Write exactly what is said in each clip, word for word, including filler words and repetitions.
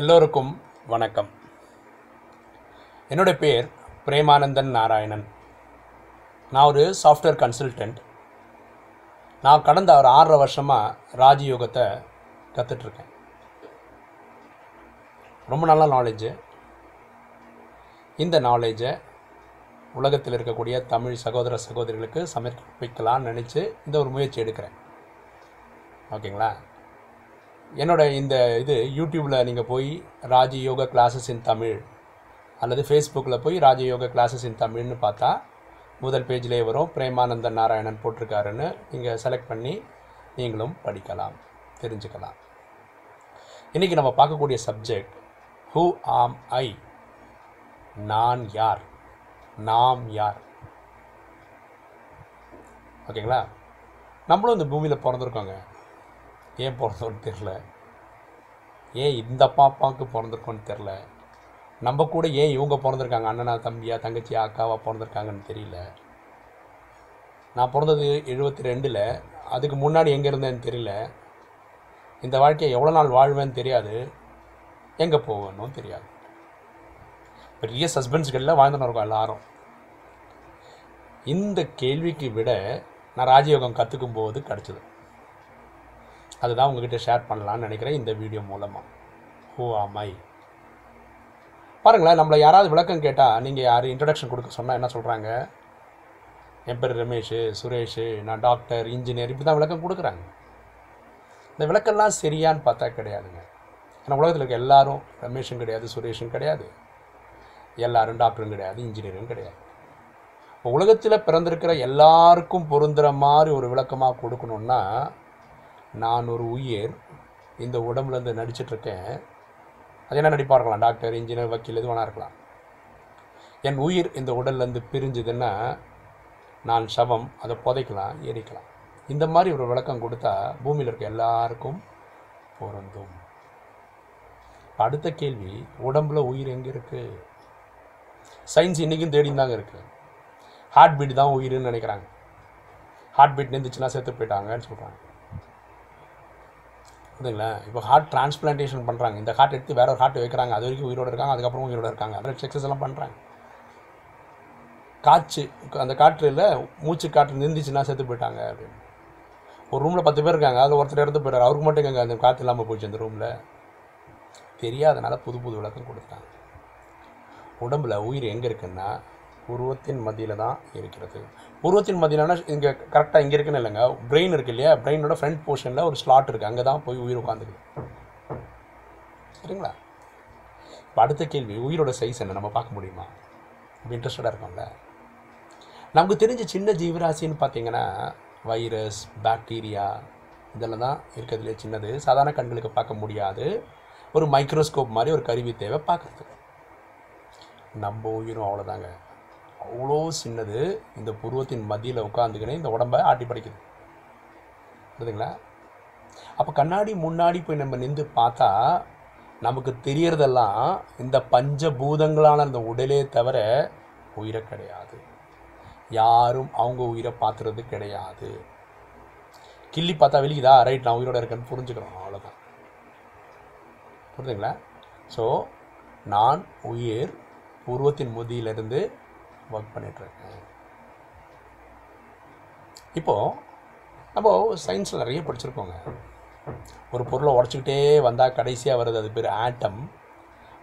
எல்லோருக்கும் வணக்கம். என்னுடைய பேர் பிரேமானந்தன் நாராயணன். நான் ஒரு சாஃப்ட்வேர் கன்சல்டன்ட். நான் கடந்த ஒரு ஆறரை வருஷமாக ராஜயோகத்தை கற்றுட்ருக்கேன். ரொம்ப நல்ல நாலேஜு. இந்த நாலேஜை உலகத்தில் இருக்கக்கூடிய தமிழ் சகோதர சகோதரிகளுக்கு சமர்ப்பிக்கலான்னு நினச்சி இந்த ஒரு முயற்சி எடுக்கிறேன். ஓகேங்களா? என்னோடய இந்த இது யூடியூப்பில் நீங்கள் போய் ராஜயோக கிளாஸஸ் இன் தமிழ் அல்லது ஃபேஸ்புக்கில் போய் ராஜயோக கிளாஸஸ் இன் தமிழ்னு பார்த்தா முதல் பேஜ்லேயே வரும். பிரேமானந்தன் நாராயணன் போட்டிருக்காருன்னு நீங்கள் செலக்ட் பண்ணி நீங்களும் படிக்கலாம், தெரிஞ்சுக்கலாம். இன்றைக்கி நம்ம பார்க்கக்கூடிய சப்ஜெக்ட் ஹூ ஆம் ஐ, நான் யார், நாம் யார். ஓகேங்களா? நம்மளும் இந்த பூமியில் பிறந்திருக்கோங்க. ஏன் பிறந்தோன்னு தெரில, ஏன் இந்த பாப்பாவுக்கு பிறந்திருக்கோன்னு தெரில, நம்ம கூட ஏன் இவங்க பிறந்திருக்காங்க, அண்ணனா தம்பியா தங்கச்சியா அக்காவாக பிறந்திருக்காங்கன்னு தெரியல. நான் பிறந்தது எழுபத்தி ரெண்டில், அதுக்கு முன்னாடி எங்கே இருந்தேன்னு தெரியல. இந்த வாழ்க்கையை எவ்வளோ நாள் வாழ்வேன்னு தெரியாது, எங்கே போவேன்னு தெரியாது. பெரிய சஸ்பென்ஸ்களில் வாழ்ந்துன்னு இருக்கோம் எல்லாரும். இந்த கேள்விக்கு விட நான் ராஜயோகம் கற்றுக்கும் போது கிடச்சிது. அதுதான் உங்கள்கிட்ட ஷேர் பண்ணலான்னு நினைக்கிறேன் இந்த வீடியோ மூலமாக. ஹூ ஆம் ஐ. பாருங்களேன், நம்மளை யாராவது விளக்கம் கேட்டால் நீங்கள் யார் இன்ட்ரடக்ஷன் கொடுக்க சொன்னால் என்ன சொல்கிறாங்க? என் பேர் ரமேஷ், சுரேஷ், நான் டாக்டர், இன்ஜினியர், இப்படி தான் விளக்கம் கொடுக்குறாங்க. இந்த விளக்கம்லாம் சரியான்னு பார்த்தா கிடையாதுங்க. ஏன்னா உலகத்தில் இருக்க எல்லாரும் ரமேஷும் கிடையாது, சுரேஷும் கிடையாது, எல்லாரும் டாக்டரும் கிடையாது, இன்ஜினியரும் கிடையாது. இப்போ உலகத்தில் பிறந்திருக்கிற எல்லாருக்கும் பொருந்துகிற மாதிரி ஒரு விளக்கமாக கொடுக்கணுன்னா, நான் ஒரு உயிர், இந்த உடம்புலேருந்து நடிச்சிட்ருக்கேன். அது என்ன நடிப்பாக இருக்கலாம், டாக்டர், இன்ஜினியர், வக்கீல், எது வேணா இருக்கலாம். என் உயிர் இந்த உடல்லேருந்து பிரிஞ்சுதுன்னா நான் சவம், அதை புதைக்கலாம், எரிக்கலாம். இந்த மாதிரி ஒரு விளக்கம் கொடுத்தா பூமியில் இருக்க எல்லாருக்கும் பொருந்தும். அடுத்த கேள்வி, உடம்பில் உயிர் எங்கே இருக்குது? சயின்ஸ் இன்றைக்கும் தேடிந்தாங்க இருக்குது. ஹார்ட் பீட் தான் உயிர்னு நினைக்கிறாங்க. ஹார்ட் பீட் நின்றுச்சுன்னா செத்து போயிட்டாங்கன்னு சொல்கிறாங்க. அதுங்களா? இப்போ ஹார்ட் டிரான்ஸ்பிளான்டேஷன் பண்ணுறாங்க. இந்த ஹார்ட் எடுத்து வேறு ஒரு ஹார்ட் வைக்கிறாங்க. அது வரைக்கும் உயிரோடு இருக்காங்க, அதுக்கப்புறம் உயிரோடு இருக்காங்க. அதில் செக்ஸஸ் எல்லாம் பண்ணுறாங்க. காற்று, அந்த காற்றில் மூச்சு காற்று நின்றுச்சுன்னா செத்து போயிட்டாங்க அப்படின்னு. ஒரு ரூமில் பத்து பேர் இருக்காங்க, அதில் ஒருத்தர் இருந்து போயிட்டார், அவருக்கு மட்டும் எங்கே அந்த காற்று இல்லாமல் போச்சு அந்த ரூமில். தெரியாதனால புது புது விளக்கம் கொடுத்தாங்க. உடம்பில் உயிர் எங்கே இருக்குன்னா உருவத்தின் மதியில் தான் இருக்கிறது. உருவத்தின் மதியிலனா இங்கே கரெக்டாக இங்கே இருக்குன்னு இல்லைங்க. பிரெயின் இருக்குது இல்லையா, பிரெயினோட ஃப்ரண்ட் போர்ஷனில் ஒரு ஸ்லாட் இருக்குது, அங்கே தான் போய் உயிர் உட்காந்துக்குது. சரிங்களா? இப்போ அடுத்த கேள்வி, உயிரோட சைஸ் என்ன நம்ம பார்க்க முடியுமா? இப்போ இன்ட்ரெஸ்டடாக இருக்கோம்ல. நமக்கு தெரிஞ்ச சின்ன ஜீவராசின்னு பார்த்தீங்கன்னா வைரஸ், பாக்டீரியா, இதெல்லாம் தான் இருக்கிறதுலே சின்னது. சாதாரண கண்களுக்கு பார்க்க முடியாது. ஒரு மைக்ரோஸ்கோப் மாதிரி ஒரு கருவி தேவை பார்க்குறதுக்கு. நம்ம உயிரும் அவ்வளோதாங்க, அவ்வளோ சின்னது. இந்த புருவத்தின் மதியில் உட்காந்துக்கினே இந்த உடம்பை ஆட்டி படைக்குது. புரியுதுங்களா? அப்போ கண்ணாடி முன்னாடி போய் நம்ம நின்று பார்த்தா நமக்கு தெரியறதெல்லாம் இந்த பஞ்சபூதங்களான அந்த உடலே தவிர உயிரை கிடையாது. யாரும் அவங்க உயிரை பார்த்துறது கிடையாது. கிள்ளி பார்த்தா வெளிக்குதா, ரைட் நான் உயிரோடு இருக்கேன்னு புரிஞ்சுக்கிறோம், அவ்வளோதான். புரியுதுங்களா? ஸோ நான் உயிர் உருவத்தின் முதியிலிருந்து ஒர்க் பண்ணிகிட்ருக்கேன். இப்போது நம்ம சயின்ஸில் நிறைய படிச்சிருக்கோங்க. ஒரு பொருளை உடச்சிக்கிட்டே வந்தால் கடைசியாக வருது, அது பேர் ஆட்டம்.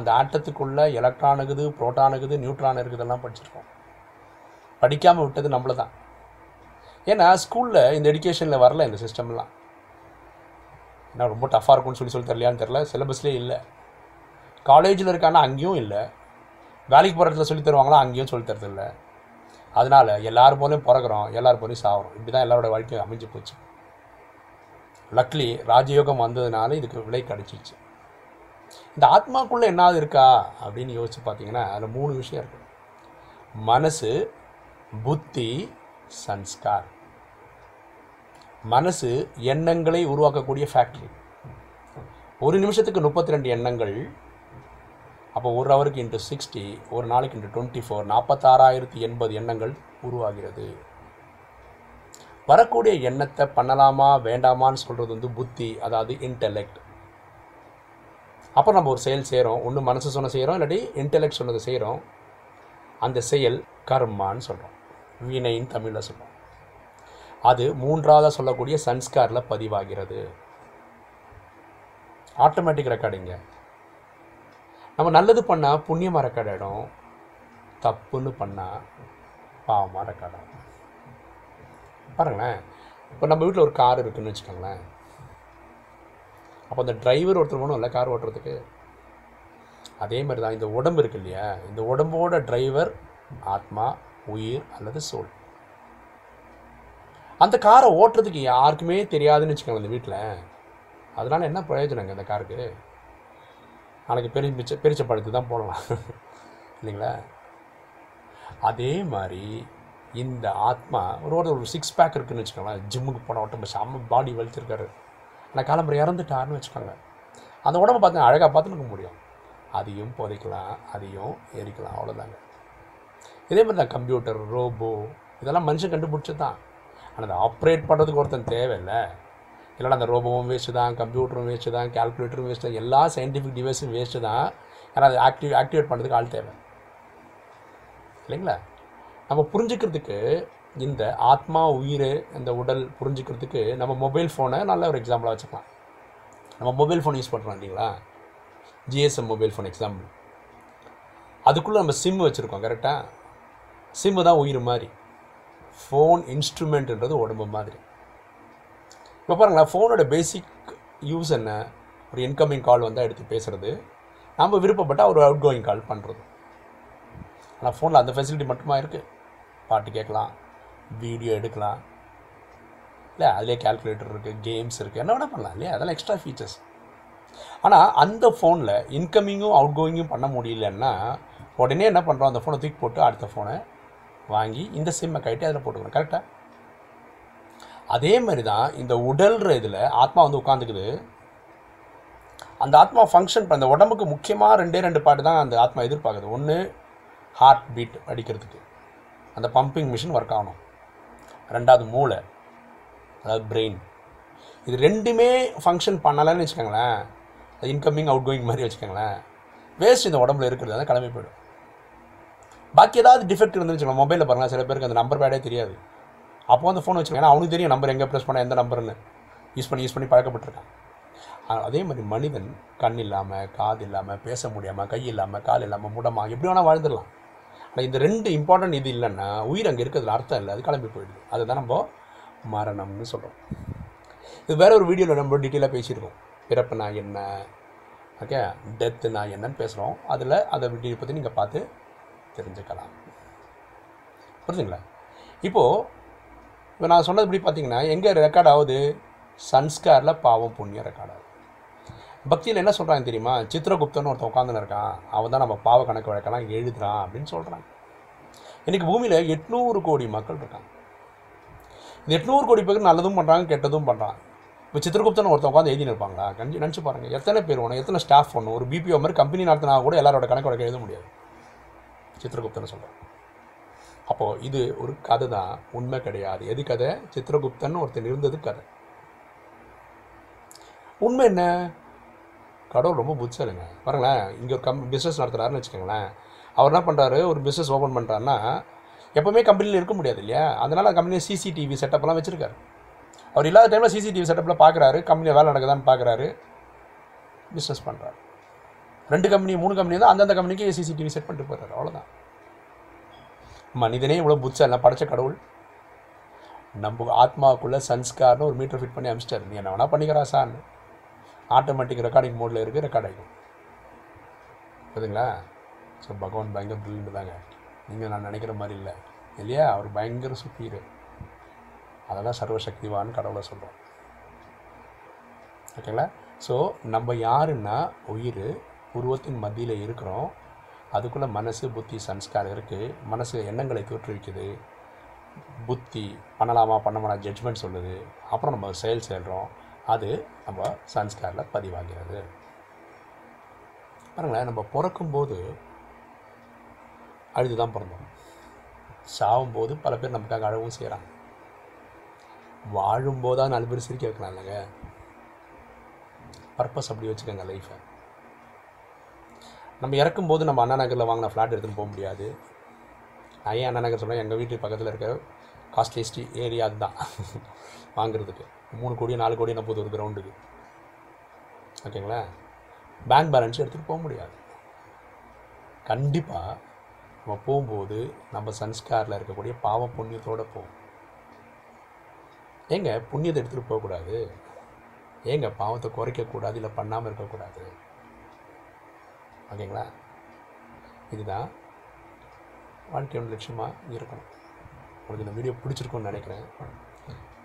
அந்த ஆட்டத்துக்குள்ளே எலக்ட்ரான் இருக்குது, புரோட்டான் இருக்குது, நியூட்ரான் இருக்குதெல்லாம் படிச்சிருக்கோம். படிக்காமல் விட்டது நம்மளை தான். ஏன்னா ஸ்கூலில் இந்த எடுக்கேஷனில் வரல இந்த சிஸ்டம்லாம். ஏன்னா ரொம்ப டஃப்பாக இருக்கும்னு சொல்லி சொல்லி தரலையான்னு தெரில, சிலபஸ்லேயே இல்லை. காலேஜில் இருக்கானா அங்கேயும் இல்லை. வேலைக்கு போகிற இடத்துல சொல்லி தருவாங்களா, அங்கேயும் சொல்லி தரதில்ல. அதனால் எல்லாரும் போலையும் பிறக்கிறோம், எல்லாரும் போலையும் சாகிறோம். இப்படி தான் எல்லாரோட வாழ்க்கையும் அமைஞ்சு போச்சு. லக்லி ராஜயோகம் வந்ததுனால இதுக்கு விலை கிடச்சிச்சு. இந்த ஆத்மாக்குள்ளே என்னாவது இருக்கா அப்படின்னு யோசிச்சு பார்த்தீங்கன்னா அதில் மூணு விஷயம் இருக்குது. மனசு, புத்தி, சன்ஸ்கார். மனசு எண்ணங்களை உருவாக்கக்கூடிய ஃபேக்ட்ரி. ஒரு நிமிஷத்துக்கு முப்பத்தி ரெண்டு எண்ணங்கள். அப்போ ஒரு ஹவருக்கு இன்ட்டு சிக்ஸ்டி, ஒரு நாளைக்கு இன்ட்டு டுவெண்ட்டி ஃபோர், நாற்பத்தாறாயிரத்தி எண்பது எண்ணங்கள் உருவாகிறது. வரக்கூடிய எண்ணத்தை பண்ணலாமா வேண்டாமான்னு சொல்கிறது வந்து புத்தி, அதாவது இன்டெலெக்ட். அப்போ நம்ம ஒரு செயல் செய்கிறோம், ஒன்று மனசு சொன்ன செய்கிறோம், இல்லாட்டி இன்டெலெக்ட் சொன்னதை செய்கிறோம். அந்த செயல் கர்மான்னு சொல்கிறோம், வினைன்னு தமிழில் சொல்கிறோம். அது மூன்றாவதாக சொல்லக்கூடிய சன்ஸ்காரில் பதிவாகிறது. ஆட்டோமேட்டிக் ரெக்கார்டிங்க. நம்ம நல்லது பண்ணால் புண்ணியமாக ரெக்கார்ட் ஆகிடும், தப்புன்னு பண்ணால் பாவமாக ரெக்கார்ட் ஆகும். பாருங்களேன், இப்போ நம்ம வீட்டில் ஒரு கார் இருக்குதுன்னு வச்சுக்கோங்களேன். அப்போ அந்த டிரைவர் ஒருத்தர் போகணும் இல்லை கார் ஓட்டுறதுக்கு. அதே மாதிரி தான் இந்த உடம்பு இருக்குது இல்லையா, இந்த உடம்போட டிரைவர் ஆத்மா, உயிர் அல்லது சோல். அந்த காரை ஓட்டுறதுக்கு யாருக்குமே தெரியாதுன்னு வச்சுக்கோங்களேன் இந்த வீட்டில். அதனால் என்ன பிரயோஜனங்க இந்த காருக்கு? நாளைக்கு பெரிய பிச்சை பிரிச்சப்படுத்து தான் போடலாம் இல்லைங்களா? அதே மாதிரி இந்த ஆத்மா ஒரு ஒரு ஒரு சிக்ஸ் பேக் இருக்குதுன்னு வச்சுக்கோங்களேன். ஜிம்முக்கு போன உடம்பு செம்ம பாடி வலிச்சிருக்காரு, ஆனால் காலம்பரை இறந்துட்டார்னு வச்சுக்கோங்க. அந்த உடம்பை பார்த்து அழகாக பார்த்துன்னு முடியும், அதையும் புதைக்கலாம், அதையும் எரிக்கலாம், அவ்வளோதாங்க. இதே மாதிரி தான் கம்ப்யூட்டர், ரோபோ, இதெல்லாம் மனுஷன் கண்டுபிடிச்சி தான். ஆனால் அதை ஆப்ரேட் பண்ணுறதுக்கு ஒருத்தன் தேவையில்லை. இல்லைனா அந்த ரோபோவும் வேஸ்ட்டு தான், கம்ப்யூட்டரும் வேஸ்ட்டு தான், கால்குலேட்டரும் வேஸ்ட்டு தான், எல்லா சயின்டிஃபிக் டிவைஸும் வேஸ்ட்டு தான். ஏன்னா அதை ஆக்டிவ் ஆக்டிவேட் பண்ணுறதுக்கு ஆள் தேவை இல்லைங்களா? நம்ம புரிஞ்சுக்கிறதுக்கு இந்த ஆத்மா, உயிர், இந்த உடல் புரிஞ்சுக்கிறதுக்கு நம்ம மொபைல் ஃபோனை நல்ல ஒரு எக்ஸாம்பிளாக வச்சுக்கலாம். நம்ம மொபைல் ஃபோன் யூஸ் பண்ணுறோம் இல்லைங்களா? GSM mobile phone example. அதுக்குள்ளே நம்ம சிம் வச்சுருக்கோம், கரெக்டாக? சிம்மு தான் உயிர் மாதிரி, ஃபோன் இன்ஸ்ட்ருமெண்ட்டுன்றது உடம்பு மாதிரி. இப்போ பாருங்களேன், ஃபோனோட பேசிக் யூஸ் என்ன? ஒரு இன்கமிங் கால் வந்தால் எடுத்து பேசுகிறது, நம்ம விருப்பப்பட்டால் ஒரு அவுட் கோயிங் கால் பண்ணுறது. ஆனால் ஃபோனில் அந்த ஃபெசிலிட்டி மட்டுமா இருக்குது? பாட்டு கேட்கலாம், வீடியோ எடுக்கலாம், இல்லை அதிலே கால்குலேட்டர் இருக்குது, கேம்ஸ் இருக்குது, என்ன வேணால் பண்ணலாம் இல்லையா? அதெல்லாம் எக்ஸ்ட்ரா ஃபீச்சர்ஸ். ஆனால் அந்த ஃபோனில் இன்கமிங்கும் அவுட் கோயிங்கும் பண்ண முடியலன்னா உடனே என்ன பண்ணுறோம்? அந்த ஃபோனை தூக்கி போட்டு அடுத்த ஃபோனை வாங்கி இந்த சிம்மை கட்டி அதில் போட்டுக்கணும், கரெக்டாக? அதே மாதிரி தான் இந்த உடல்ற இதில் ஆத்மா வந்து உட்காந்துக்குது. அந்த ஆத்மா ஃபங்க்ஷன் பண்ண, அந்த உடம்புக்கு முக்கியமாக ரெண்டே ரெண்டு பாட்டு தான் அந்த ஆத்மா எதிர்பார்க்குது. ஒன்று ஹார்ட் பீட் அடிக்கிறதுக்கு அந்த பம்பிங் மிஷின் ஒர்க் ஆகணும். ரெண்டாவது மூளை, அதாவது பிரெயின். இது ரெண்டுமே ஃபங்க்ஷன் பண்ணலைன்னு வச்சுக்கோங்களேன், அது இன்கமிங் அவுட் கோயிங் மாதிரி வச்சுக்கோங்களேன், வேஸ்ட் இந்த உடம்புல இருக்கிறது, அதான் கிளம்பி போய்டும். பாக்கி ஏதாவது டிஃபெக்ட் இருந்துன்னு வச்சுக்கோங்களேன். மொபைலில் பாருங்கள், சில பேருக்கு அந்த நம்பர் பேடே தெரியாது. அப்போது அந்த ஃபோன் வச்சுக்கோங்க, ஏன்னா அவனுக்கு தெரியும் நம்பர் எங்கே ப்ரெஸ் பண்ண, எந்த நம்பர்னு யூஸ் பண்ணி யூஸ் பண்ணி பழக்கப்பட்டிருக்கான். அதே மாதிரி மனிதன் கண் இல்லாமல், காது இல்லாமல், பேச முடியாமல், கை இல்லாமல், கால் இல்லாமல், முடமா, எப்படி வேணால் வாழ்ந்துடலாம். ஆனால் இந்த ரெண்டு இம்பார்ட்டன்ட் இது இல்லைன்னா உயிர் அங்கே இருக்கிறதுல அர்த்தம் இல்லை, அது கிளம்பி போயிடுது. அதுதான் நம்ம மரணம்னு சொல்கிறோம். இது வேறு ஒரு வீடியோவில் நம்ம டீட்டெயிலாக பேசியிருக்கோம், பிறப்புனா என்ன, ஓகே, டெத்துனா என்னன்னு பேசுகிறோம். அதில் அதை வீடியோ பற்றி நீங்கள் பார்த்து தெரிஞ்சுக்கலாம், புரிஞ்சுங்களா? இப்போது இப்போ நான் சொன்னதுபடி பார்த்தீங்கன்னா எங்கே ரெக்கார்ட் ஆகுது? சன்ஸ்காரில் பாவம் புண்ணியம் ரெக்கார்ட் ஆகுது. பக்தியில் என்ன சொல்கிறாங்க தெரியுமா? சித்திரகுப்தன் ஒருத்தன் உட்காந்துன்னு இருக்கான், அவன் தான் நம்ம பாவ கணக்கு வழக்கெல்லாம் எழுதுறான் அப்படின்னு சொல்கிறாங்க. இன்றைக்கி பூமியில் எட்நூறு கோடி மக்கள் இருக்காங்க. இந்த எட்நூறு கோடி பேருக்கு நல்லதும் பண்ணுறாங்க, கெட்டதும் பண்ணுறாங்க. இப்போ சித்திரகுப்தன் ஒருத்தன் உட்காந்து எழுதினு இருப்பாங்களா? கஞ்சி நினச்சி பாருங்கள், எத்தனை பேர் ஒன்று, எத்தனை ஸ்டாஃப் ஒன்று, ஒரு பிபிஓ மாதிரி கம்பெனி நடத்தினா கூட எல்லாரோட கணக்கு வழக்கு எழுத முடியாது, சித்திரகுப்தன் சொல்கிறாங்க. அப்போது இது ஒரு கதை தான், உண்மை கிடையாது. எது கதை? சித்திரகுப்தன் ஒருத்தன் இருந்தது கதை. உண்மை என்ன? கடவுள் ரொம்ப புத்திசாலிங்க. பாருங்களேன், இங்கே ஒரு கம் பிஸ்னஸ் நடத்துகிறாருன்னு வச்சுக்கோங்களேன். அவர் என்ன பண்ணுறாரு? ஒரு பிஸ்னஸ் ஓப்பன் பண்ணுறாருன்னா எப்போவுமே கம்பெனியில் இருக்க முடியாது இல்லையா? அதனால் கம்பெனியில் சிசிடிவி செட்டப்லாம் வச்சுருக்காரு. அவர் இல்லாத டைமில் சிசிடிவி செட்டப்பில் பார்க்குறாரு, கம்பெனியில் வேலை நடக்குதான்னு பார்க்குறாரு, பிஸ்னஸ் பண்ணுறாரு. ரெண்டு கம்பெனி மூணு கம்பெனி தான், அந்தந்த கம்பெனிக்கு சிசிடிவி செட் பண்ணிட்டு போயிடுறாரு, அவ்வளோதான். மனிதனே இவ்வளோ புத்திசாலினா படைத்த கடவுள் நம்ம ஆத்மாவுக்குள்ளே சன்ஸ்கார்னு ஒரு மீட்டர் ஃபிட் பண்ணி அனுப்பிச்சிட்டாரு. நீ என்ன வேணால் பண்ணிக்கிறா சார்னு ஆட்டோமேட்டிக் ரெக்கார்டிங் மோடில் இருக்குது, ரெக்கார்ட் ஆகிடும், புரியுதுங்களா? ஸோ பகவான் பயங்கர பிரில்லியன்ட் தாங்க, நீங்கள் நான் நினைக்கிற மாதிரி இல்லை இல்லையா? அவர் பயங்கர சுப்பீரு, அதெல்லாம் சர்வசக்திவான்னு கடவுளை சொல்கிறோம், ஓகேங்களா? ஸோ நம்ம யாருன்னா உயிர் உருவத்தின் மத்தியில் இருக்கிறோம். அதுக்குள்ளே மனசு, புத்தி, சன்ஸ்காரம் இருக்குது. மனசு எண்ணங்களை தோற்றுவிக்குது, புத்தி பண்ணலாமா பண்ணமானா ஜட்ஜ்மெண்ட் சொல்லுது, அப்புறம் நம்ம செயல் செய்கிறோம், அது நம்ம சன்ஸ்காரில் பதிவாகிறது. பாருங்களேன், நம்ம பிறக்கும்போது அழுது தான் பிறந்தோம், சாகும்போது பல பேர் நமக்காக அழவும் செய்கிறாங்க, வாழும்போது தான் நாலு பேர் சிரிக்க வைக்கலாம் இல்லைங்க? பர்பஸ் அப்படி வச்சுக்கோங்க லைஃப்பை. நம்ம இறக்கும்போது நம்ம அண்ணா நகரில் வாங்கின ஃப்ளாட் எடுத்துன்னு போக முடியாது. நான் ஏன் அண்ணா நகர் சொன்னேன், எங்கள் வீட்டு பக்கத்தில் இருக்க காஸ்ட்லிஸ்ட் ஏரியா அதுதான் வாங்குறதுக்கு. மூணு கோடியோ நாலு கோடியோ நம்ம போது ஒரு கிரவுண்டுக்கு, ஓகேங்களா. பேங்க் பேலன்ஸும் எடுத்துகிட்டு போக முடியாது. கண்டிப்பாக நம்ம போகும்போது நம்ம சன்ஸ்காரில் இருக்கக்கூடிய பாவ புண்ணியத்தோடு போகும். ஏங்க புண்ணியத்தை எடுத்துகிட்டு போகக்கூடாது, ஏங்க பாவத்தை குறைக்கக்கூடாது, இல்லை பண்ணாமல் இருக்கக்கூடாது, ஓகேங்களா. இதுதான் வாழ்க்கையோட லட்சியமாக இருக்கணும். உங்களுக்கு இந்த வீடியோ பிடிச்சிருக்குன்னு நினைக்கிறேன்.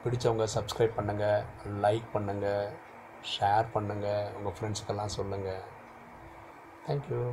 பிடிச்சவங்க சப்ஸ்கிரைப் பண்ணுங்கள், லைக் பண்ணுங்கள், ஷேர் பண்ணுங்கள், உங்கள் ஃப்ரெண்ட்ஸுக்கெல்லாம் சொல்லுங்கள். தேங்க்யூ.